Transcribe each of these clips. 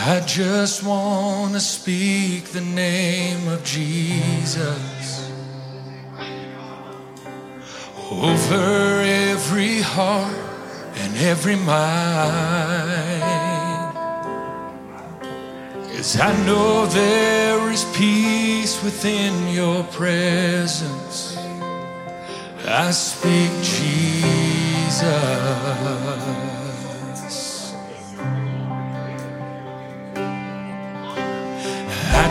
I just want to speak the name of Jesus over every heart and every mind, 'cause I know there is peace within your presence. I speak Jesus.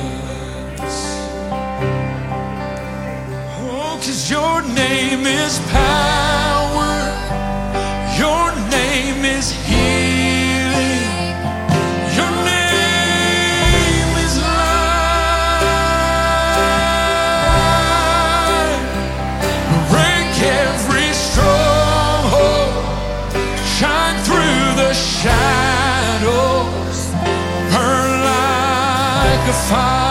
'Cause your name is power, your name is healing, your name is life. Break every stronghold, shine through the shadows, burn like a fire.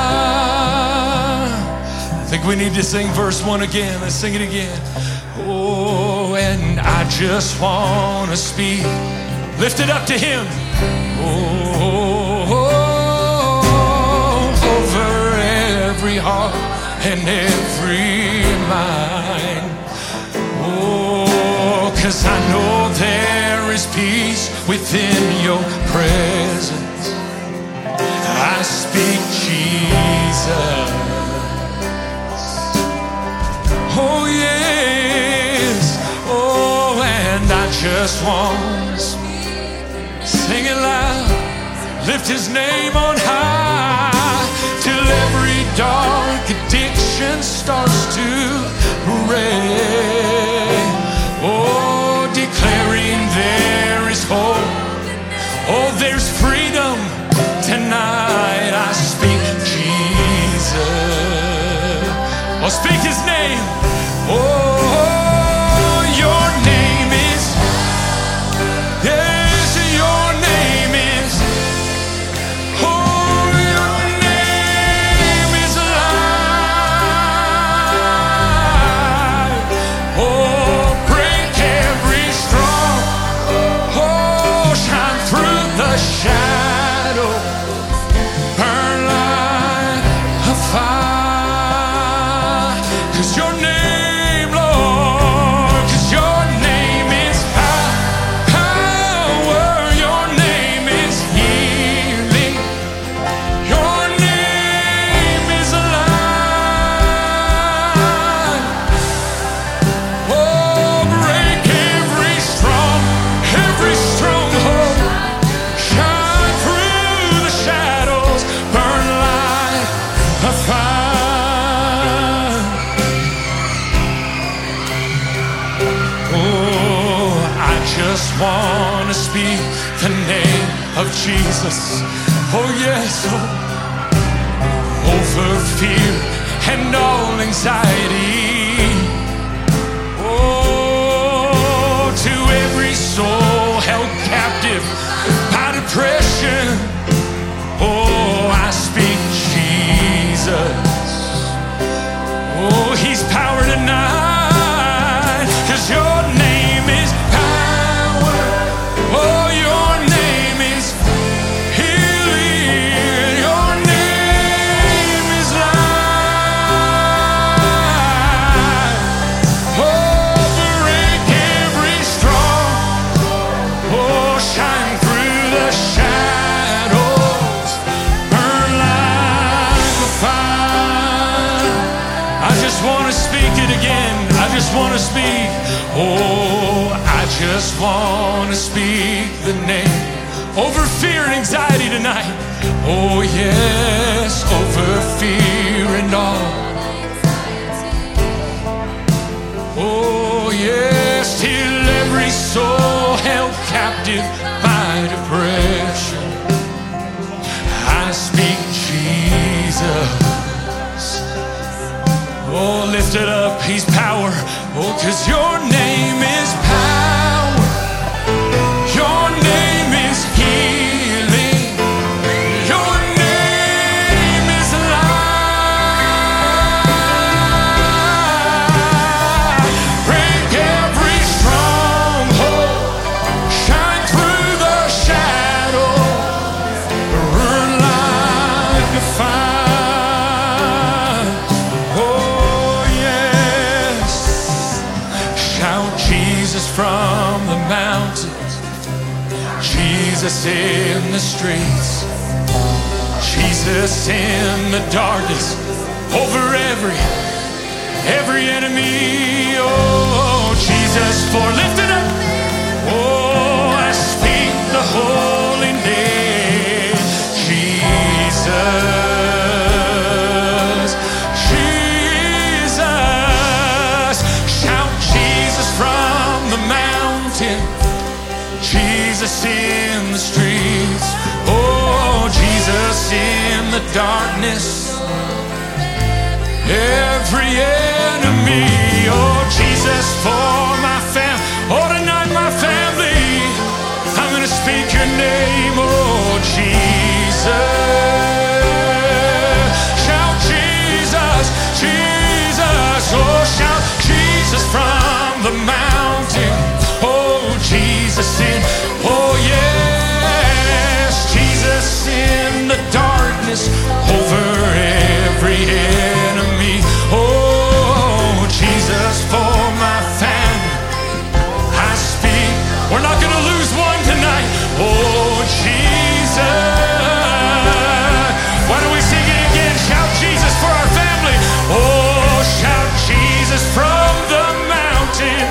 We need to sing verse 1 again. Let's sing it again. Oh, and I just want to speak. Lift it up to Him. Oh, over every heart and every mind. Oh, 'cause I know there is peace within your presence. I speak Jesus. Oh yes, oh, and I just want to sing it loud, lift His name on high, till every dark addiction starts to break. Oh, declaring there is hope, oh, there's freedom tonight. I speak Jesus. I'll speak His name. Oh, your name is, yes, your name is, oh, your name is life. Oh, break every strong, oh, shine through the shadow, burn like a fire, 'cause your name. I want to speak the name of Jesus. Oh yes, oh. Over fear and all anxiety. Oh, to every soul held captive by depression. Oh, I speak Jesus. Oh, He's power tonight, 'cause your name is speak. Oh, I just want to speak the name over fear and anxiety tonight. Oh yes, over fear and all. Oh yes, till every soul held captive by depression. I speak Jesus. Oh, 'cause your name is power. Your name is healing. Your name is life. Break every stronghold. Shine through the shadows. Burn like a fire. From the mountains, Jesus in the streets, Jesus in the darkness, over every enemy. Oh, Jesus, for lifted up. Oh, I speak the holy name, Jesus, Jesus. Shout Jesus from the mountain, Jesus in the streets, oh, Jesus in the darkness, every enemy, oh, Jesus for my family, oh, tonight my family, I'm gonna speak your name, oh, Jesus, shout Jesus, Jesus, oh, shout Jesus from the mountain. Jesus in, oh yes, Jesus in the darkness, over every enemy. Oh, Jesus for my family, I speak. We're not gonna lose one tonight. Oh, Jesus. Why don't we sing it again? Shout Jesus for our family. Oh, shout Jesus from the mountain.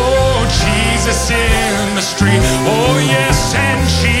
Oh, Jesus in the street, oh yes, and she